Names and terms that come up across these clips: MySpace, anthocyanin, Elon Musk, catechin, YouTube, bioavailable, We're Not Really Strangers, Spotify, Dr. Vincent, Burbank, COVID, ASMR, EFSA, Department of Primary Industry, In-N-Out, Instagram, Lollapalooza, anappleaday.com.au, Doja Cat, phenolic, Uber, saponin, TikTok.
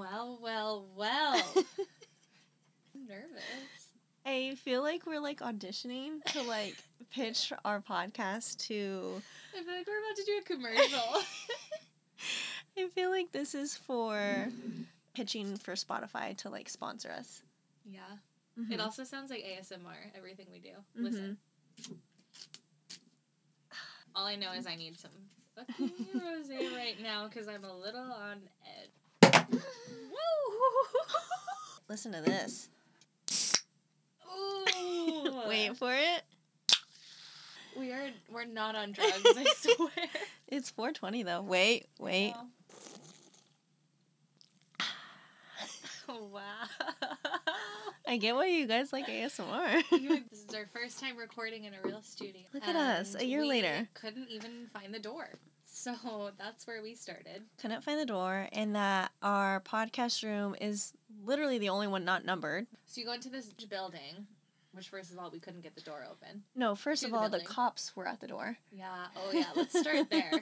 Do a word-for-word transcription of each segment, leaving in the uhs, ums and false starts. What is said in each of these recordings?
Well, well, well. I'm nervous. I feel like we're, like, auditioning to, like, pitch our podcast to... I feel like we're about to do a commercial. I feel like this is for pitching for Spotify to, like, sponsor us. Yeah. Mm-hmm. It also sounds like A S M R, everything we do. Mm-hmm. Listen. All I know is I need some fucking rosé right now because I'm a little on edge. Woo! Listen to this. Ooh. Wait for it. We are, we're not on drugs, I swear. It's four twenty, though. Wait, wait. Oh, wow. I get why you guys like A S M R. This is our first time recording in a real studio. Look at us, a year we later. Couldn't even find the door. So that's where we started. Couldn't find the door, and that our podcast room is literally the only one not numbered. So you go into this building, which, first of all, we couldn't get the door open. No, first of all, the cops were at the door. Yeah, oh yeah, let's start there.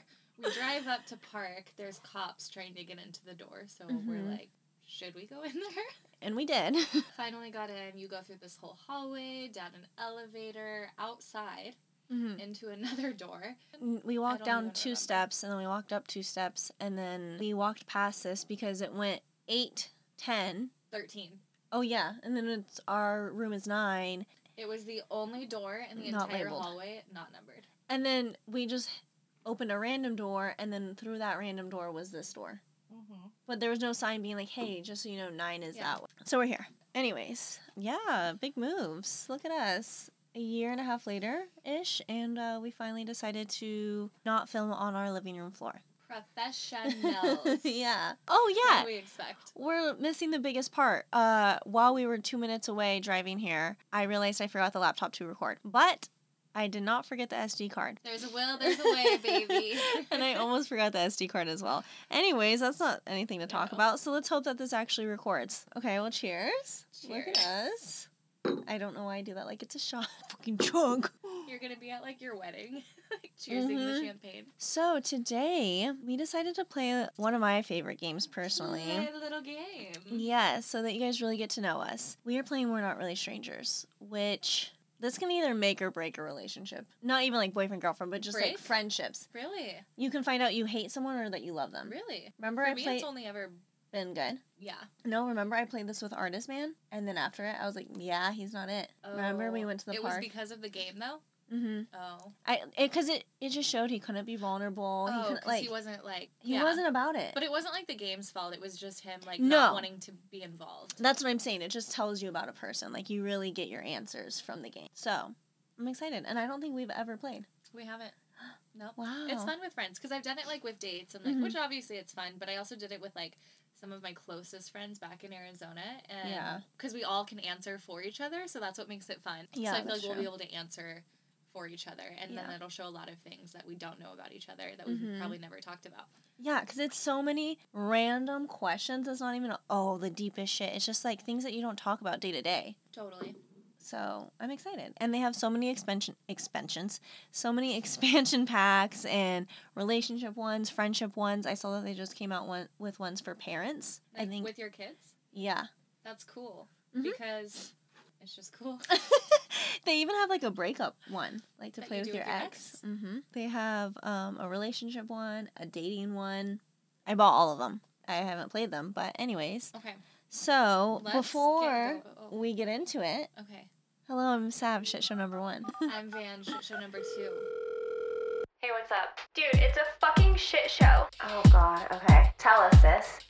We drive up to park, there's cops trying to get into the door, so mm-hmm. we're like, should we go in there? And we did. Finally got in. You go through this whole hallway, down an elevator, outside, mm-hmm. into another door. We walked down two remember. steps, and then we walked up two steps, and then we walked past this because it went eight, ten, thirteen. Oh, yeah. And then it's our room is nine. It was the only door in the not entire labeled. hallway not numbered. And then we just opened a random door, and then through that random door was this door. Mm-hmm. But there was no sign being like, hey, just so you know, nine is yeah. that way. So we're here. Anyways, yeah, big moves. Look at us. A year and a half later-ish, and uh, we finally decided to not film on our living room floor. Professionals. Yeah. Oh, yeah. What do we expect? We're missing the biggest part. Uh, while we were two minutes away driving here, I realized I forgot the laptop to record. But... I did not forget the S D card. There's a will, there's a way, baby. And I almost forgot the S D card as well. Anyways, that's not anything to talk no. about, so let's hope that this actually records. Okay, well, cheers. Cheers. Look at us. I don't know why I do that. Like, it's a shot. Fucking chug. You're going to be at, like, your wedding. Like, cheersing mm-hmm. the champagne. So, today, we decided to play one of my favorite games, personally. Play a little game. Yes, yeah, so that you guys really get to know us. We are playing We're Not Really Strangers, which... This can either make or break a relationship. Not even, like, boyfriend-girlfriend, but just, break? like, friendships. Really? You can find out you hate someone or that you love them. Really? Remember For I me, played... it's only ever... Been good? Yeah. No, remember I played this with Artist Man? And then after it, I was like, yeah, he's not it. Oh. Remember we went to the it park? It was because of the game, though? Mm-hmm. Oh. I Because it, it, it just showed he couldn't be vulnerable. Oh, because he, like, he wasn't, like... He yeah. wasn't about it. But it wasn't, like, the game's fault. It was just him, like, no. not wanting to be involved. That's what I'm saying. It just tells you about a person. Like, you really get your answers from the game. So, I'm excited. And I don't think we've ever played. We haven't. Nope. Wow. It's fun with friends. Because I've done it, like, with dates. and like mm-hmm. Which, obviously, it's fun. But I also did it with, like... some of my closest friends back in Arizona. And yeah. Because we all can answer for each other, so that's what makes it fun. Yeah, so I feel like we'll true. be able to answer for each other, and yeah. then it'll show a lot of things that we don't know about each other that we've mm-hmm. probably never talked about. Yeah, because it's so many random questions. It's not even, oh, the deepest shit. It's just, like, things that you don't talk about day to day. Totally. So I'm excited. And they have so many expansion expansions, so many expansion packs and relationship ones, friendship ones. I saw that they just came out one, with ones for parents. Like, I think with your kids? Yeah. That's cool. Mm-hmm. Because it's just cool. They even have, like, a breakup one, like, to that play you with, your, with ex. your ex. Mm-hmm. They have um, a relationship one, a dating one. I bought all of them. I haven't played them, but anyways. Okay. So, Let's before get oh. we get into it, okay. Hello, I'm Sav, shit show number one. I'm Van, shit show number two. Hey, what's up? Dude, it's a fucking shit show. Oh, God, okay. Tell us, sis.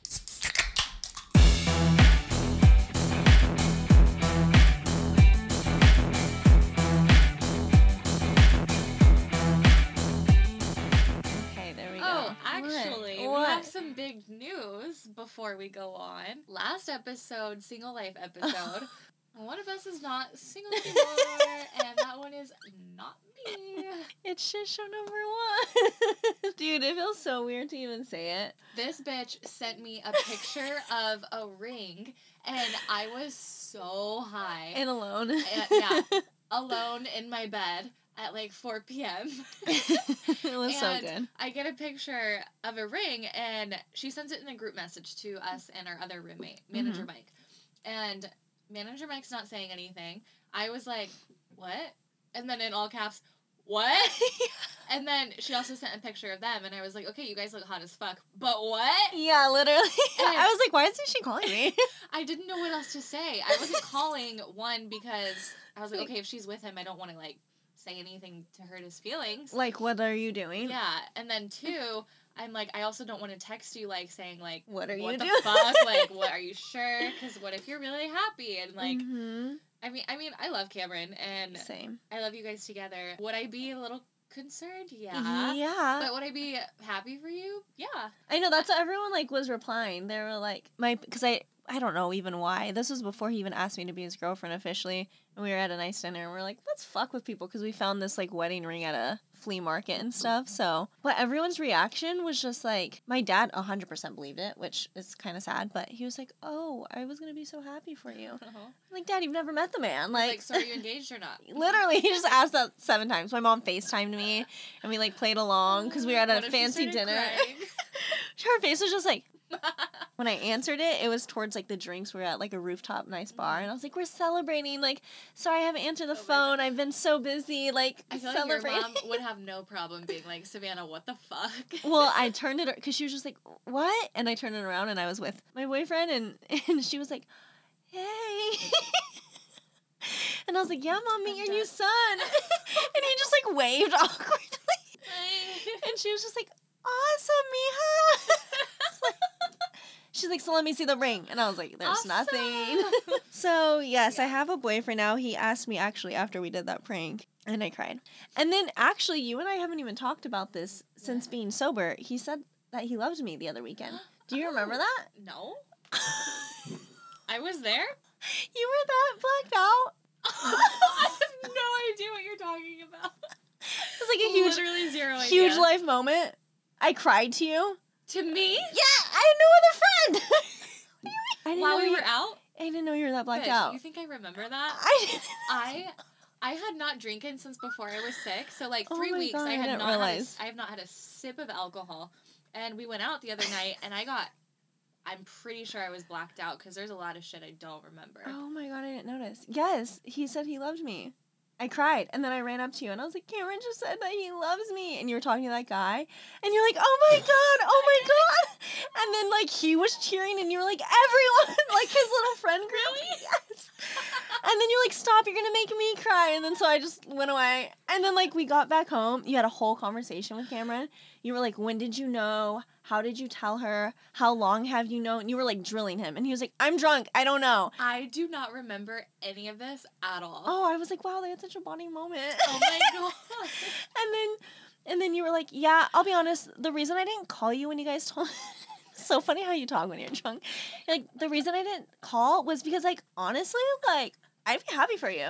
Actually, what? We have some big news before we go on. Last episode, single life episode, one of us is not single anymore, and that one is not me. It's shit show number one. Dude, it feels so weird to even say it. This bitch sent me a picture of a ring, and I was so high. And alone. And, yeah, alone in my bed. at like four p.m. It was so good. I get a picture of a ring, and she sends it in a group message to us and our other roommate, Manager mm-hmm. Mike. And Manager Mike's not saying anything. I was like, what? And then in all caps, what? And then she also sent a picture of them, and I was like, okay, you guys look hot as fuck, but what? Yeah, literally. And I was like, why isn't she calling me? I didn't know what else to say. I wasn't calling, one, because I was like, okay, if she's with him, I don't want to, like, say anything to hurt his feelings. Like, what are you doing? Yeah, and then two, I'm like, I also don't want to text you, like, saying, like, what are you doing? What the fuck? Like, what, are you sure? Because what if you're really happy? And, like... Mm-hmm. I mean, I mean, I love Cameron, and same. I love you guys together. Would I be a little concerned? Yeah. Yeah. But would I be happy for you? Yeah. I know, that's what everyone, like, was replying. They were like, my, because I, I don't know even why. This was before he even asked me to be his girlfriend officially, and we were at a nice dinner, and we were like, let's fuck with people, because we found this, like, wedding ring at a flea market and stuff, so. But everyone's reaction was just, like, my dad one hundred percent believed it, which is kind of sad, but he was like, oh, I was going to be so happy for you. Uh-huh. I'm like, Dad, you've never met the man. Like, like, so are you engaged or not? Literally, he just asked that seven times. My mom FaceTimed me, and we, like, played along, because we were at a fancy dinner. Her face was just like... When I answered it, it was towards, like, the drinks. We were at, like, a rooftop nice bar, and I was like, we're celebrating. Like, sorry I haven't answered the oh phone. I've been so busy, like, I feel celebrating. Like your mom would have no problem being like, Savannah, what the fuck? Well, I turned it, because she was just like, what? And I turned it around, and I was with my boyfriend, and, and she was like, hey. And I was like, yeah, Mom, meet I'm your done. New son. And he just, like, waved awkwardly. And she was just like, awesome, mija. She's like, so let me see the ring. And I was like, there's awesome. Nothing. So, yes, yeah. I have a boyfriend now. He asked me, actually, after we did that prank. And I cried. And then, actually, you and I haven't even talked about this since yeah. being sober. He said that he loved me the other weekend. Do you oh, remember that? No. I was there? You were that blacked out? I have no idea what you're talking about. It was like a huge, literally zero idea. Huge life moment. I cried to you. To me? Yeah, I had no other friend. I didn't While know we you, were out? I didn't know you were that blacked Bitch, out. You think I remember that? I didn't. I, I had not drinking since before I was sick. So like three oh weeks, God, I had I not realize. Had a, I have not had a sip of alcohol. And we went out the other night, and I got. I'm pretty sure I was blacked out because there's a lot of shit I don't remember. Oh my God, I didn't notice. Yes, he said he loved me. I cried, and then I ran up to you, and I was like, Cameron just said that he loves me, and you were talking to that guy, and you're like, oh my God, oh my God, and then, like, he was cheering, and you were like, everyone, like, his little friend group, really? Yes, and then you're like, stop, you're gonna make me cry, and then so I just went away, and then, like, we got back home, you had a whole conversation with Cameron, you were like, when did you know, how did you tell her, how long have you known, and you were, like, drilling him, and he was like, I'm drunk, I don't know. I do not remember any of this at all. Oh, I was like, wow, they had to a bonding moment. Oh my God. and then and then you were like, yeah, I'll be honest, the reason I didn't call you when you guys told so funny how you talk when you're drunk. You're like, the reason I didn't call was because, like, honestly, like, I'd be happy for you.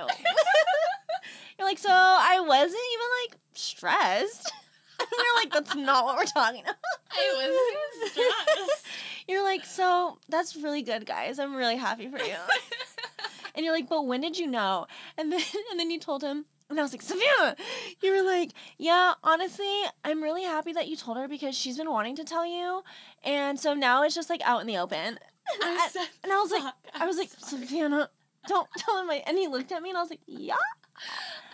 You're like, so I wasn't even, like, stressed. And we're like, that's not what we're talking about. I wasn't stressed. You're like, so that's really good, guys. I'm really happy for you. And you're like, but when did you know? And then and then you told him, and I was like, Savannah, you were like, yeah, honestly, I'm really happy that you told her because she's been wanting to tell you, and so now it's just, like, out in the open. And I, so and I was like, I'm I was like, sorry. Savannah, don't tell him. I, and he looked at me, and I was like, yeah.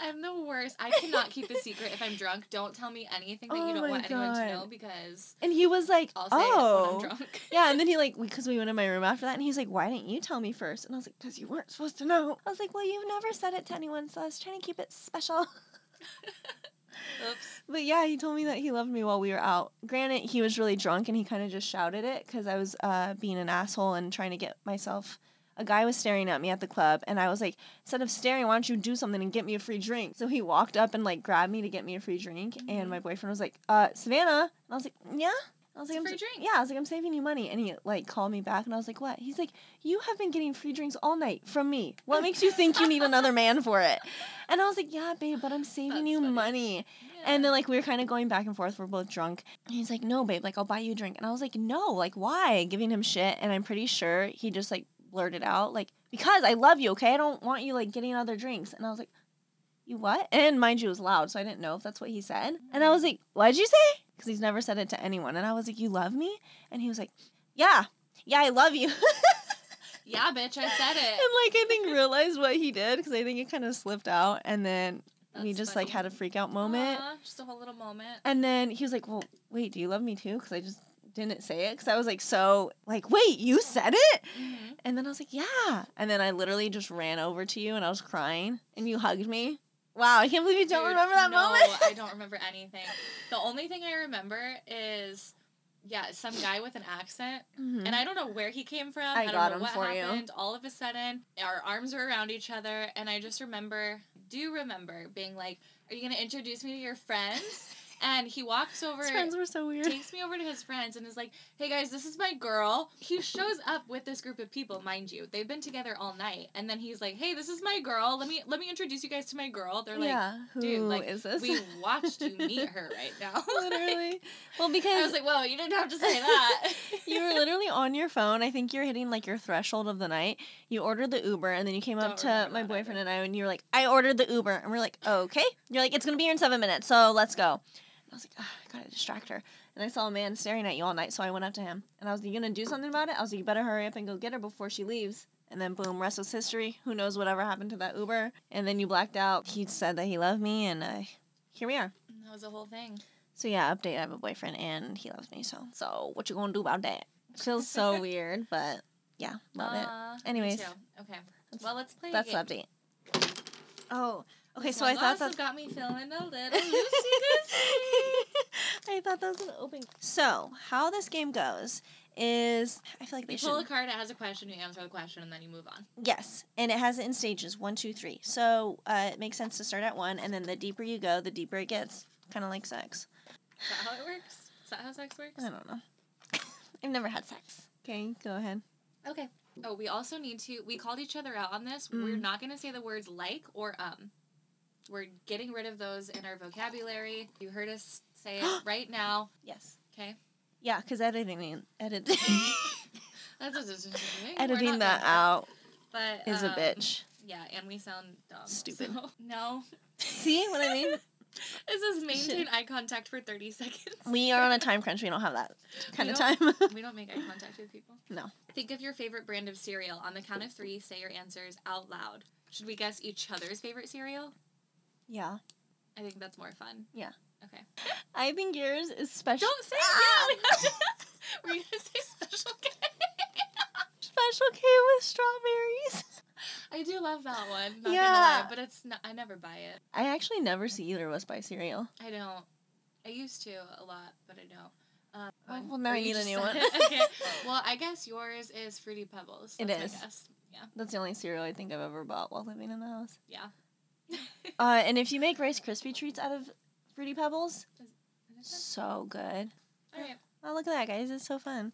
I'm the worst. I cannot keep a secret. If I'm drunk, don't tell me anything that oh you don't want God. Anyone to know because. And he was like, I'll say oh. It when I'm drunk. Yeah, and then he, like, because we went in my room after that, and he's like, why didn't you tell me first? And I was like, because you weren't supposed to know. I was like, well, you've never said it to anyone, so I was trying to keep it special. Oops. But yeah, he told me that he loved me while we were out. Granted, he was really drunk, and he kind of just shouted it because I was uh, being an asshole and trying to get myself. A guy was staring at me at the club, and I was like, instead of staring, why don't you do something and get me a free drink? So he walked up and, like, grabbed me to get me a free drink, mm-hmm. and my boyfriend was like, uh, Savannah. And I was like, yeah? I was like, it's I'm a free sa- drink. Yeah, I was like, I'm saving you money. And he, like, called me back, and I was like, what? He's like, you have been getting free drinks all night from me. What makes you think you need another man for it? And I was like, yeah, babe, but I'm saving That's you funny. Money. Yeah. And then, like, we were kind of going back and forth. We're both drunk. And he's like, no, babe, like, I'll buy you a drink. And I was like, no, like, why? Giving him shit, and I'm pretty sure he just, like, blurted out, like, because I love you, okay? I don't want you, like, getting other drinks. And I was like, you what? And mind you, it was loud, so I didn't know if that's what he said. And I was like, what did you say? Because he's never said it to anyone. And I was like, you love me? And he was like, yeah. Yeah, I love you. Yeah, bitch, I said it. And, like, I think realized what he did because I think it kind of slipped out. And then that's we just, funny. like, had a freak-out moment. Aww, just a whole little moment. And then he was like, well, wait, do you love me too? Because I just didn't say it. Because I was, like, so, like, wait, you said it? Mm-hmm. And then I was like, yeah. And then I literally just ran over to you, and I was crying. And you hugged me. Wow, I can't believe you don't Dude, remember that no, moment. No, I don't remember anything. The only thing I remember is... yeah, some guy with an accent, mm-hmm. and I don't know where he came from. I, I don't got know him what for happened. You. All of a sudden, our arms were around each other, and I just remember, do remember, being like, "Are you gonna introduce me to your friends?" And he walks over. His friends were so weird. Takes me over to his friends and is like, "Hey guys, this is my girl." He shows up with this group of people, mind you. They've been together all night, and then he's like, "Hey, this is my girl. Let me let me introduce you guys to my girl." They're like, yeah, who "Dude, like is this? We watched you meet her right now." Literally. Like, well, because I was like, "Whoa, you didn't have to say that." You were literally on your phone. I think you're hitting like your threshold of the night. You ordered the Uber, and then you came Don't up to my boyfriend either. And I, and you were like, "I ordered the Uber," and we're like, "Okay." You're like, "It's gonna be here in seven minutes, so let's go." I was like, oh, I gotta distract her. And I saw a man staring at you all night, so I went up to him. And I was like, you gonna do something about it? I was like, you better hurry up and go get her before she leaves. And then, boom, rest was history. Who knows whatever happened to that Uber. And then you blacked out. He said that he loved me, and uh, here we are. That was the whole thing. So, yeah, update, I have a boyfriend, and he loves me, so. So, what you gonna do about that? It feels so weird, but, yeah, love uh, it. Anyways. Me too. Okay. Well, let's play That's the update. Oh, okay, this so I thought that got me feeling a little I thought that was an open. So how this game goes is I feel like they you should pull a card. It has a question. You answer the question, and then you move on. Yes, and it has it in stages one, two, three. So uh, it makes sense to start at one, and then the deeper you go, the deeper it gets. Kind of like sex. Is that how it works? Is that how sex works? I don't know. I've never had sex. Okay, go ahead. Okay. Oh, we also need to. We called each other out on this. Mm. We're not going to say the words like or um. We're getting rid of those in our vocabulary. You heard us say it right now. Yes. Okay? Yeah, because editing... Editing... That's what this is doing. Editing that out but, is um, a bitch. Yeah, and we sound dumb. Stupid. So, no. See what I mean? This is maintain Shit. eye contact for thirty seconds. We are on a time crunch. We don't have that kind of time. We don't make eye contact with people. No. Think of your favorite brand of cereal. On the count of three, say your answers out loud. Should we guess each other's favorite cereal? Yeah. I think that's more fun. Yeah. Okay. I think yours is special. Don't say ah! Yeah. We're going to say Special K. Special K with strawberries. I do love that one. Not yeah. gonna lie, but it's not, I never buy it. I actually never see either of us buy cereal. I don't. I used to a lot, but I don't. Um, oh, well, now I need a new one. Okay. Well, I guess yours is Fruity Pebbles. That's it is. My guess. Yeah. That's the only cereal I think I've ever bought while living in the house. Yeah. uh, and if you make Rice Krispie treats out of Fruity Pebbles, is, is so good. All right. Oh, look at that, guys. It's so fun.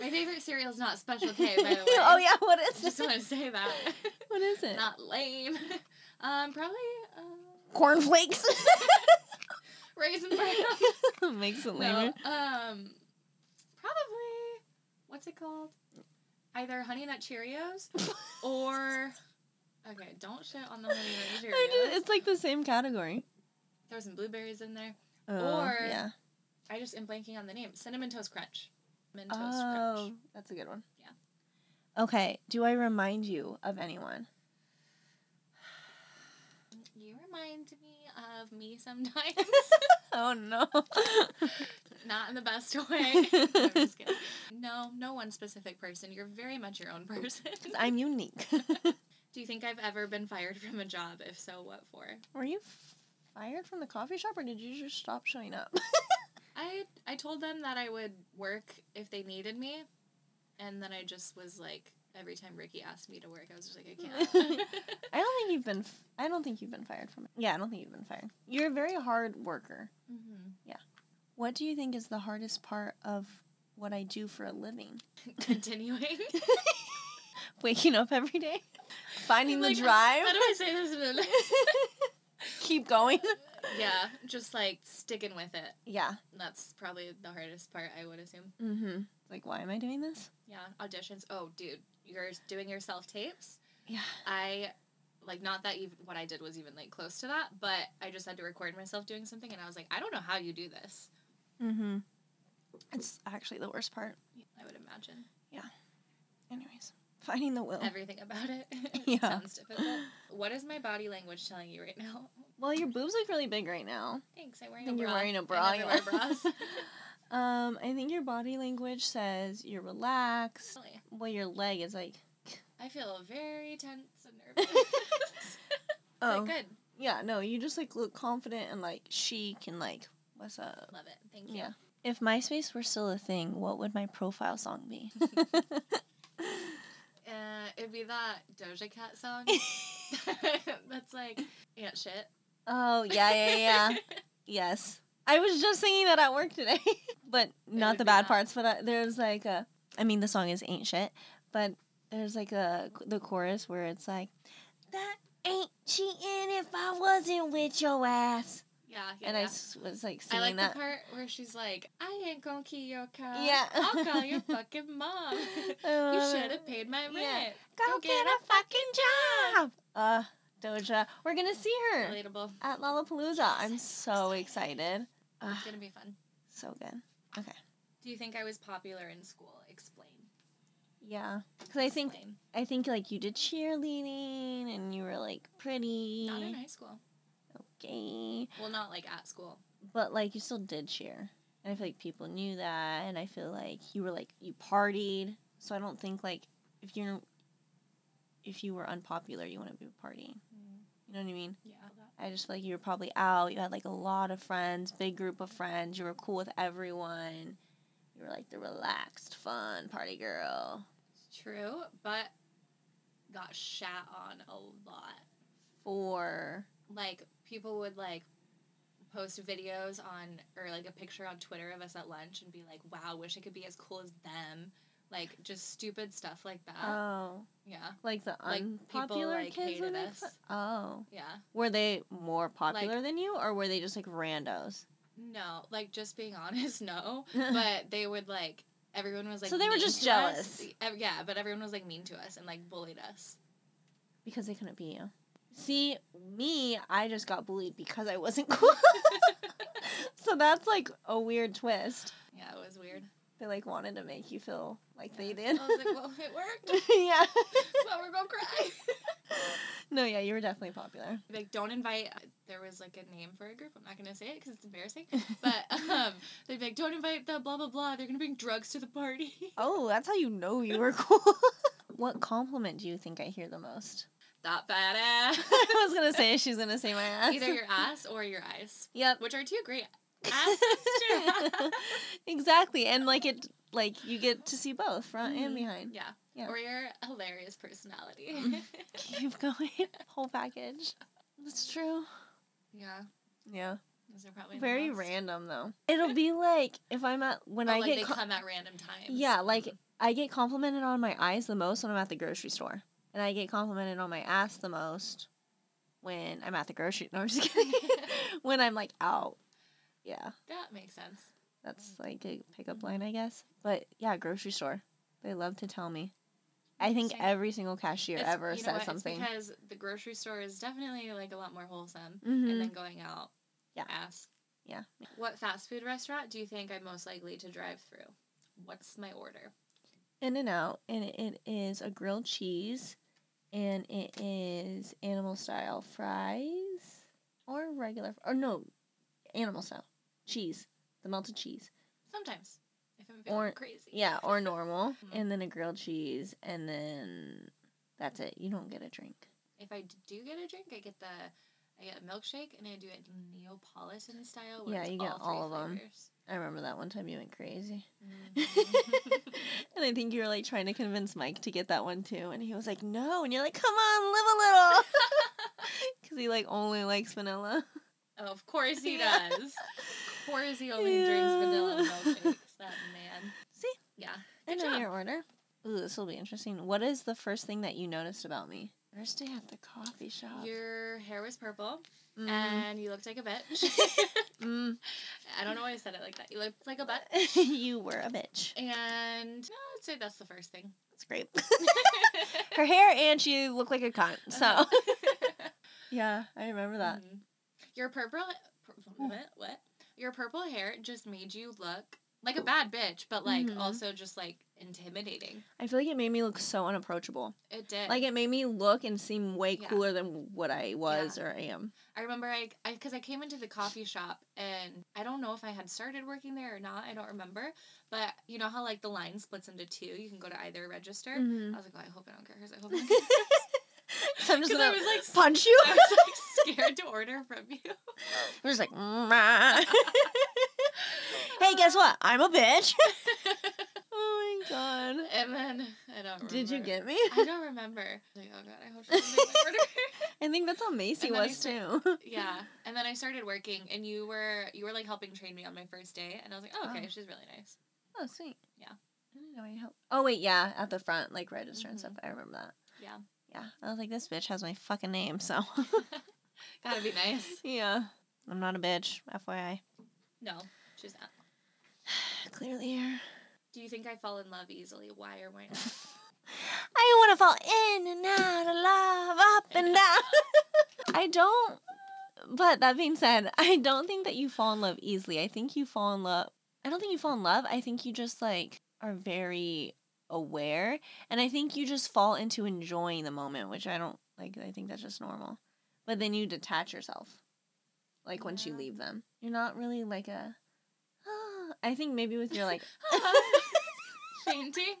My favorite cereal is not Special K, by the way. Oh, yeah. What is it? I just want to say that. What is it? Not lame. Um, probably... Uh... Corn Flakes. Raisin Bran. Makes it lamer. No, um, probably... What's it called? Either Honey Nut Cheerios or... Okay, don't shit on the Honey Nut Cheerios. It's like the same category. There were some blueberries in there. Oh, or, yeah. I just am blanking on the name. Cinnamon Toast Crunch. Cinnamon Toast oh, Crunch. That's a good one. Yeah. Okay, do I remind you of anyone? You remind me of me sometimes. Oh, no. Not in the best way. No, I'm just kidding. No, no one specific person. You're very much your own person. I'm unique. Do you think I've ever been fired from a job? If so, what for? Were you f- fired from the coffee shop, or did you just stop showing up? I I told them that I would work if they needed me, and then I just was like, every time Ricky asked me to work, I was just like, I can't. I don't think you've been. F- I don't think you've been fired from it. Yeah, I don't think you've been fired. You're a very hard worker. Mm-hmm. Yeah. What do you think is the hardest part of what I do for a living? Continuing. Waking up every day. Finding like, the drive. How do I say this? Keep going. Yeah, just like sticking with it. Yeah. That's probably the hardest part, I would assume. Mm-hmm. Like, why am I doing this? Yeah, auditions. Oh, dude, you're doing your self-tapes? Yeah. I Like, not that even what I did was even, like, close to that, but I just had to record myself doing something, and I was like, I don't know how you do this. Mm-hmm. It's actually the worst part. Yeah, I would imagine. Yeah. Anyways, finding the will. Everything about it. Yeah. Sounds difficult. What is my body language telling you right now? Well, your boobs look really big right now. Thanks, I'm wearing I think a bra. You're wearing a bra. I never wear bras. um, I think your body language says you're relaxed. Really? Well, your leg is like... I feel very tense and nervous. Oh. But good. Yeah, no, you just, like, look confident and, like, chic and, like, what's up? Love it. Thank you. Yeah. If MySpace were still a thing, what would my profile song be? uh, it'd be that Doja Cat song. That's, like, ant shit. Oh, yeah, yeah, yeah. Yes. I was just singing that at work today. But not the bad parts, but I, there's, like, a... I mean, the song is ain't shit, but... There's, like, a, the chorus where it's like, that ain't cheating if I wasn't with your ass. Yeah, yeah. And I yeah. was, like, singing that. I like that. The part where she's like, I ain't gonna kill your car. Yeah. I'll call your fucking mom. You should have paid my rent. Yeah. Go, Go get, get a, a fucking job. job. Uh, Doja. We're gonna see her. Relatable. At Lollapalooza. I'm so excited. Uh, it's gonna be fun. So good. Okay. Do you think I was popular in school? Explain. Yeah, because I think, I think, like, you did cheerleading, and you were, like, pretty. Not in high school. Okay. Well, not, like, at school. But, like, you still did cheer, and I feel like people knew that, and I feel like you were, like, you partied, so I don't think, like, if you're, if you were unpopular, you wouldn't be partying. Mm. You know what I mean? Yeah. I just feel like you were probably out, you had, like, a lot of friends, big group of friends, you were cool with everyone, you were, like, the relaxed, fun party girl. True, but got shat on a lot. For? Like, people would, like, post videos on, or, like, a picture on Twitter of us at lunch and be like, wow, wish I could be as cool as them. Like, just stupid stuff like that. Oh. Yeah. Like, the unpopular like, people, kids? Like, hated us. Fun? Oh. Yeah. Were they more popular like, than you, or were they just, like, randos? No. Like, just being honest, no. But they would, like... Everyone was, like, so they were just jealous. Us. Yeah, but everyone was, like, mean to us and, like, bullied us. Because they couldn't be you. See, me, I just got bullied because I wasn't cool. So that's, like, a weird twist. Yeah, it was weird. They, like, wanted to make you feel like yeah. they did. I was like, well, it worked. Yeah. Well, we're gonna cry. No, yeah, you were definitely popular. Like, don't invite... There was, like, a name for a group. I'm not going to say it because it's embarrassing. But um, they'd be like, don't invite the blah, blah, blah. They're going to bring drugs to the party. Oh, that's how you know you were cool. What compliment do you think I hear the most? That badass. I was going to say she's going to say my ass. Either your ass or your eyes. Yep. Which are two great asses too. Exactly. And, like, it, like you get to see both, front mm-hmm. and behind. Yeah. Yeah. Or your hilarious personality. Keep going. Whole package. That's true. Yeah. Yeah. Those are probably very random, though. It'll be like if I'm at when oh, I like get they com- come at random times. Yeah, like mm-hmm. I get complimented on my eyes the most when I'm at the grocery store, and I get complimented on my ass the most when I'm at the grocery. No, I'm just kidding. When I'm like out. Yeah. That makes sense. That's like a pickup line, I guess. But yeah, grocery store. They love to tell me. I think every single cashier it's, ever you know says what? something. It's because the grocery store is definitely, like, a lot more wholesome. Mm-hmm. And then going out. Yeah. Ass. Yeah. What fast food restaurant do you think I'm most likely to drive through? What's my order? In-N-Out. And it is a grilled cheese. And it is animal-style fries. Or regular. Or, no. Animal-style. Cheese. The melted cheese. Sometimes. Or crazy. Yeah, or normal. Mm-hmm. And then a grilled cheese, and then that's it. You don't get a drink. If I do get a drink, I get the I get a milkshake, and I do it Neapolitan style. Where yeah, you it's get all, all of flavors. them. I remember that one time you went crazy. Mm-hmm. And I think you were like trying to convince Mike to get that one too, and he was like, "No," and you're like, "Come on, live a little," because he like only likes vanilla. Oh, of course he yeah. does. Of course he only yeah. drinks vanilla milkshake. That man. See? Yeah. Good I know job. Your order. Ooh, this will be interesting. What is the first thing that you noticed about me? First day at the coffee shop. Your hair was purple, mm. and you looked like a bitch. mm. I don't know why I said it like that. You looked like a bitch. You were a bitch. And no, I'd say that's the first thing. That's great. Her hair, and she looked like a cunt, so... Yeah, I remember that. Mm-hmm. Your purple... What? What? Your purple hair just made you look like a bad bitch, but, like, mm-hmm. also just, like, intimidating. I feel like it made me look so unapproachable. It did. Like, it made me look and seem way yeah. cooler than what I was yeah. or am. I remember, I, because I, I came into the coffee shop, and I don't know if I had started working there or not. I don't remember. But you know how, like, the line splits into two? You can go to either register. Mm-hmm. I was like, oh, I hope I don't get hers. I hope I don't get hers. So I'm just gonna I was, like, punch you. I was, like, scared to order from you. I was just like, hey, guess what? I'm a bitch. Oh my god. And then I don't remember. Did you get me? I don't remember. Like, oh god, I hope she doesn't make my order. I think that's how Macy was started, too. Yeah. And then I started working, and you were you were like helping train me on my first day, and I was like, oh okay, oh. she's really nice. Oh sweet. Yeah. I didn't know you helped. Oh wait, yeah, at the front, like register mm-hmm. and stuff. I remember that. Yeah. Yeah, I was like, this bitch has my fucking name, so. Gotta be nice. Yeah. I'm not a bitch, F Y I. No, she's not. Clearly here. Do you think I fall in love easily? Why or why not? I want to fall in and out of love, up and down. I don't, but that being said, I don't think that you fall in love easily. I think you fall in love, I don't think you fall in love. I think you just, like, are very... aware, and I think you just fall into enjoying the moment, which I don't like. I think that's just normal, but then you detach yourself, like yeah. once you leave them, you're not really like a. Oh, I think maybe with your like fainting.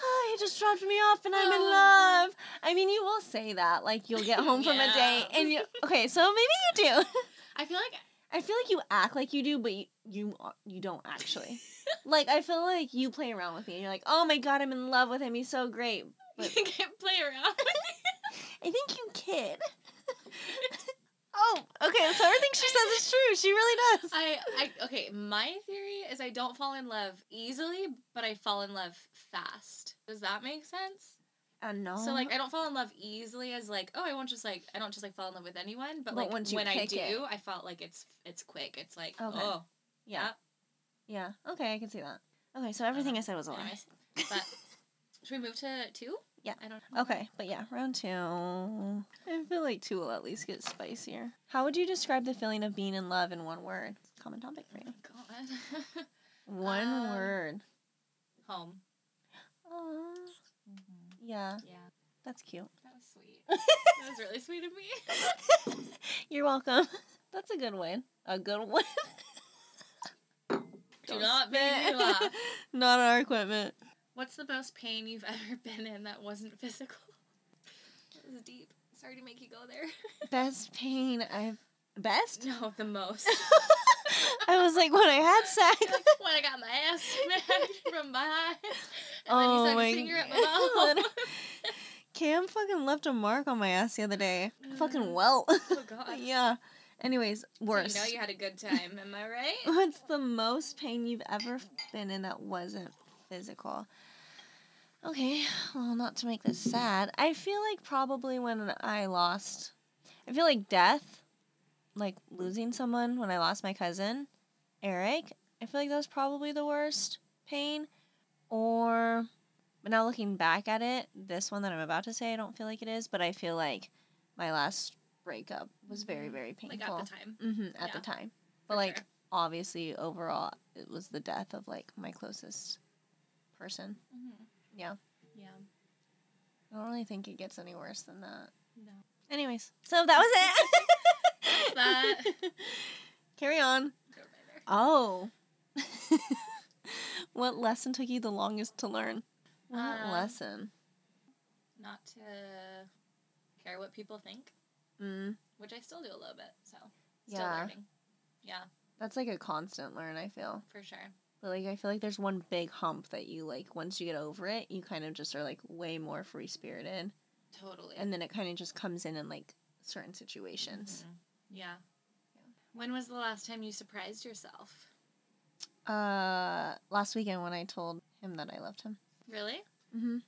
Oh, he just dropped me off, and I'm oh. in love. I mean, you will say that, like you'll get home from yeah. a date, and you okay. So maybe you do. I feel like. I feel like you act like you do, but you you, you don't actually. Like, I feel like you play around with me, and you're like, oh my god, I'm in love with him, he's so great. But... You can't play around with me. I think you kid. Oh, okay, so everything she says is true. She really does. I, I Okay, my theory is I don't fall in love easily, but I fall in love fast. Does that make sense? Uh, no. So, like, I don't fall in love easily as, like, oh, I won't just, like, I don't just, like, fall in love with anyone. But, but like, once you when I do, it. I felt like it's it's quick. It's, like, okay. oh. Yeah. yeah. Yeah. Okay, I can see that. Okay, so everything uh, I said was a lie. But should we move to two? Yeah. I don't know. Okay, but yeah, round two. I feel like two will at least get spicier. How would you describe the feeling of being in love in one word? It's a common topic for you. Oh, my God. One um, word. Home. Aww. Yeah. Yeah. That's cute. That was sweet. That was really sweet of me. You're welcome. That's a good win. A good win. Do not make me laugh. Not our equipment. What's the most pain you've ever been in that wasn't physical? That was deep. Sorry to make you go there. Best pain I've... Best? No, the most. I was like, when I had sex. Like, when I got my ass smacked from behind. And oh then he stuck his finger at my mouth. Cam fucking left a mark on my ass the other day. Mm. Fucking welt. Oh, God. Yeah. Anyways, worse. So you know you had a good time, am I right? What's the most pain you've ever been in that wasn't physical? Okay, well, not to make this sad. I feel like probably when I lost, I feel like death. Like, losing someone when I lost my cousin, Eric, I feel like that was probably the worst pain. Or, but now looking back at it, this one that I'm about to say, I don't feel like it is, but I feel like my last breakup was very, very painful. Like, at the time. Mm-hmm, at yeah. the time. But, For like, sure. obviously, overall, it was the death of, like, my closest person. Mm-hmm. Yeah. Yeah. I don't really think it gets any worse than that. No. Anyways, so that was it. That. Carry on. Oh. What lesson took you the longest to learn? What um, lesson? Not to care what people think. Mm. Which I still do a little bit, so. Still yeah. learning. Yeah. That's like a constant learn, I feel. For sure. But like, I feel like there's one big hump that you like, once you get over it, you kind of just are like way more free-spirited. Totally. And then it kind of just comes in in like certain situations. Mm-hmm. Yeah. When was the last time you surprised yourself? Uh, last weekend when I told him that I loved him. Really? Mm-hmm.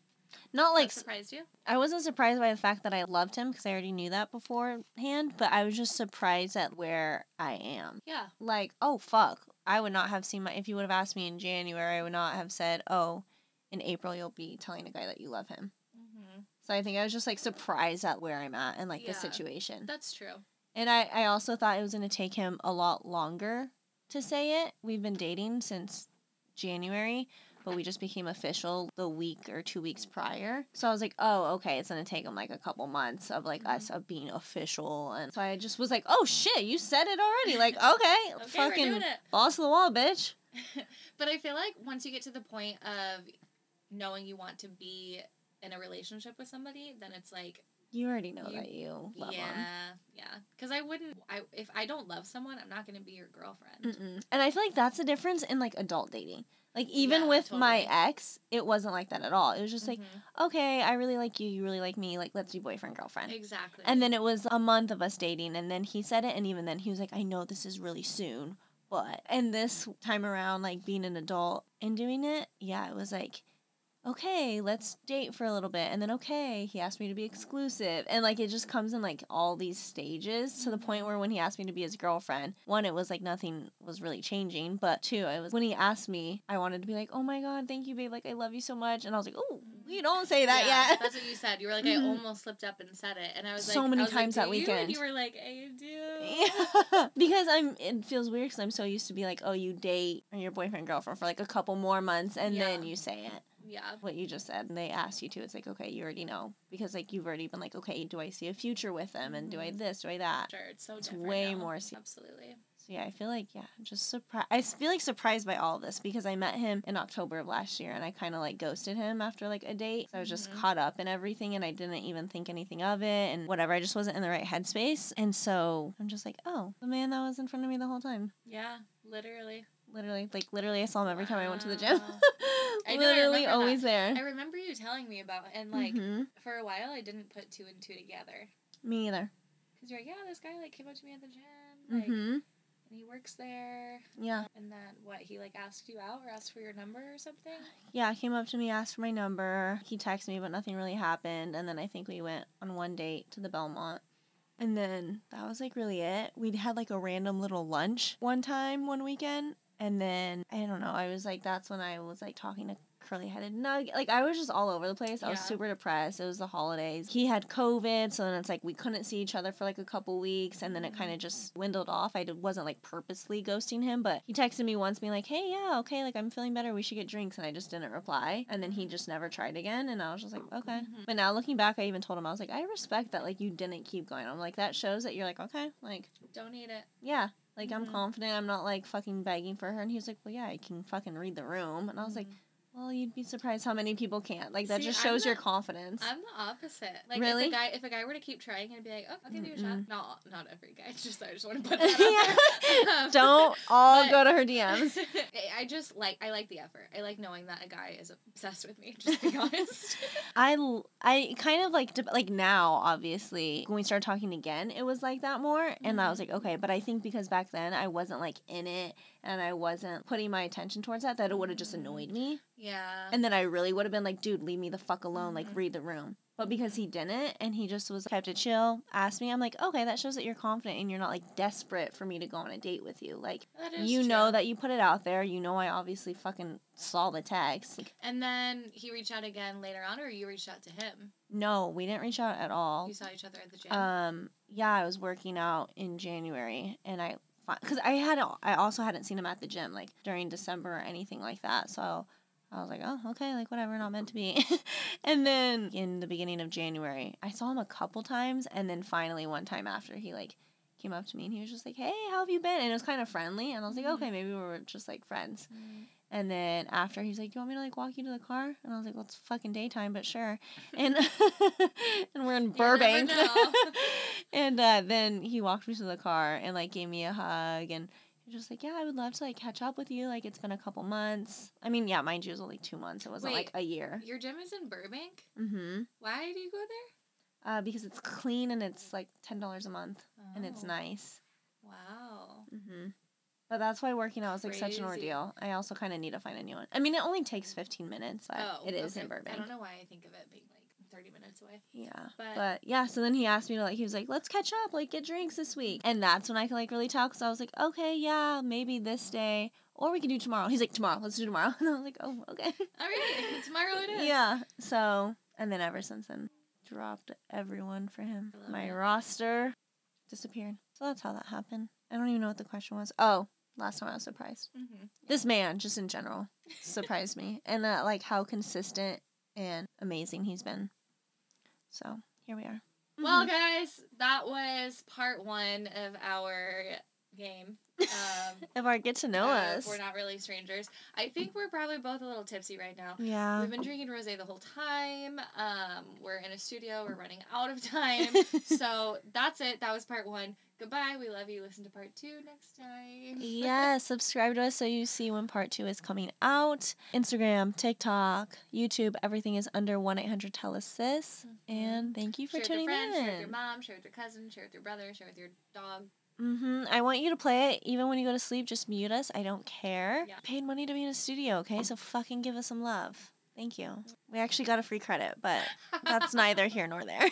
Not like... That surprised you? I wasn't surprised by the fact that I loved him because I already knew that beforehand, but I was just surprised at where I am. Yeah. Like, oh, fuck. I would not have seen my... If you would have asked me in January, I would not have said, oh, in April you'll be telling a guy that you love him. Mm-hmm. Mm-hmm. So I think I was just, like, surprised at where I'm at and, like, yeah, the situation. That's true. And I, I also thought it was going to take him a lot longer to say it. We've been dating since January, but we just became official the week or two weeks prior. So I was like, oh, okay, it's going to take him, like, a couple months of, like, mm-hmm. us of being official. And so I just was like, oh, shit, you said it already. Like, okay, okay fucking balls to the wall, bitch. But I feel like once you get to the point of knowing you want to be in a relationship with somebody, then it's like... You already know you, that you love yeah, them. Yeah, yeah. Because I wouldn't... I If I don't love someone, I'm not going to be your girlfriend. Mm-mm. And I feel like that's the difference in, like, adult dating. Like, even yeah, with totally. my ex, it wasn't like that at all. It was just mm-hmm. like, okay, I really like you, you really like me, like, let's be boyfriend, girlfriend. Exactly. And then it was a month of us dating, and then he said it, and even then he was like, I know this is really soon, but... And this time around, like, being an adult and doing it, yeah, it was like... okay, let's date for a little bit, and then okay, he asked me to be exclusive, and, like, it just comes in, like, all these stages to the point where when he asked me to be his girlfriend, one, it was, like, nothing was really changing, but two, it was when he asked me, I wanted to be like, oh my god, thank you, babe, like, I love you so much, and I was like, oh, you don't say that yeah, yet. That's what you said. You were like, mm-hmm. I almost slipped up and said it, and I was like, so many times like, that weekend. And you were like, I do. Yeah. Because I'm, it feels weird because I'm so used to be like, oh, you date your boyfriend, girlfriend for, like, a couple more months, and yeah. then you say it. Yeah. What you just said, and they ask you to, it's like, okay, you already know. Because, like, you've already been like, okay, do I see a future with them? And do I this? Do I that? Sure, it's so it's different. It's way now. more. Se- Absolutely. So, yeah, I feel like, yeah, just surprised. I feel, like, surprised by all of this because I met him in October of last year, and I kind of, like, ghosted him after, like, a date. So I was just mm-hmm. caught up in everything, and I didn't even think anything of it and whatever. I just wasn't in the right headspace. And so I'm just like, oh, the man that was in front of me the whole time. Yeah, literally. Literally, like, literally, I saw him every time wow. I went to the gym. I know, literally I always that. there. I remember you telling me about, and, like, mm-hmm. for a while, I didn't put two and two together. Me either. Because you're like, yeah, this guy, like, came up to me at the gym, like, mm-hmm. and he works there. Yeah. And then, what, he, like, asked you out or asked for your number or something? Yeah, he came up to me, asked for my number. He texted me, but nothing really happened, and then I think we went on one date to the Belmont. And then that was, like, really it. We'd had, like, a random little lunch one time, one weekend. And then, I don't know, I was like, that's when I was, like, talking to curly-headed Nug. Like, I was just all over the place. I yeah. was super depressed. It was the holidays. He had COVID, so then it's like we couldn't see each other for, like, a couple weeks. And then it kind of just dwindled off. I wasn't, like, purposely ghosting him. But he texted me once being like, hey, yeah, okay, like, I'm feeling better. We should get drinks. And I just didn't reply. And then he just never tried again. And I was just like, okay. Mm-hmm. But now looking back, I even told him, I was like, I respect that, like, you didn't keep going. I'm like, that shows that you're like, okay, like. Don't need it. Yeah. Like, I'm mm-hmm. confident. I'm not, like, fucking begging for her. And he was like, well, yeah, I can fucking read the room. And I was mm-hmm. like, well, you'd be surprised how many people can't. Like, that See, just shows the, your confidence. I'm the opposite. Like, really? If a guy, if a guy were to keep trying and be like, oh, I'll give you a shot. Not, not every guy. Just, I just want to put that out there. Um, Don't all but, go to her D Ms. I just, like, I like the effort. I like knowing that a guy is obsessed with me, just to be honest. I, I kind of, like, de- like, now, obviously, when we started talking again, it was like that more. Mm-hmm. And I was like, okay. But I think because back then, I wasn't, like, in it. And I wasn't putting my attention towards that, that it would have just annoyed me. Yeah. And then I really would have been like, dude, leave me the fuck alone. Mm-hmm. Like, read the room. But because he didn't, and he just was kept it chill, asked me, I'm like, okay, that shows that you're confident and you're not, like, desperate for me to go on a date with you. Like, you true. know that you put it out there. You know I obviously fucking saw the text. Like, and then he reached out again later on, or you reached out to him? No, we didn't reach out at all. You saw each other at the gym? Um, yeah, I was working out in January, and I... Because I had, I also hadn't seen him at the gym, like, during December or anything like that. So I was like, oh, okay, like, whatever, not meant to be. And then in the beginning of January, I saw him a couple times. And then finally one time after, he, like, came up to me, and he was just like, hey, how have you been? And it was kind of friendly. And I was like, okay, maybe we're just, like, friends. Mm-hmm. And then after, he's like, do you want me to, like, walk you to the car? And I was like, well, it's fucking daytime, but sure. And and we're in Burbank. And uh, then he walked me to the car and, like, gave me a hug. And he was just like, yeah, I would love to, like, catch up with you. Like, it's been a couple months. I mean, yeah, mind you, it was only two months. It wasn't, Wait, like, a year. Your gym is in Burbank? Mm-hmm. Why do you go there? Uh, because it's clean, and it's, like, ten dollars a month. Oh. And it's nice. Wow. Mm-hmm. But that's why working out is, like, Crazy. such an ordeal. I also kind of need to find a new one. I mean, it only takes fifteen minutes. Oh, it is okay. in Burbank. I don't know why I think of it being, like, thirty minutes away. Yeah. But, but, yeah, so then he asked me to, like, he was like, let's catch up, like, get drinks this week. And that's when I could, like, really tell, because I was like, okay, yeah, maybe this day. Or we could do tomorrow. He's like, tomorrow. Let's do tomorrow. And I was like, oh, okay. All right. Tomorrow it is. Yeah. So... And then ever since then, dropped everyone for him. My it. roster disappeared. So that's how that happened. I don't even know what the question was. Oh, last time I was surprised. Mm-hmm. This man, just in general, surprised me. And that, like, how consistent and amazing he's been. So here we are. Mm-hmm. Well, guys, that was part one of our game. Um, of our get to know uh, us. We're not really strangers. I think we're probably both a little tipsy right now. Yeah. We've been drinking rosé the whole time. Um, we're in a studio. We're running out of time. So that's it. That was part one. Goodbye. We love you. Listen to part two next time. Yeah. Subscribe to us so you see when part two is coming out. Instagram, TikTok, YouTube, everything is under one eight hundred tell us sis. And thank you for share tuning with your friends, in. Share with your mom, share with your cousin, share with your brother, share with your dog. Mm-hmm. I want you to play it even when you go to sleep. Just mute us. I don't care. Yeah. Paid money to be in a studio, okay? So fucking give us some love. Thank you. We actually got a free credit, but that's neither here nor there.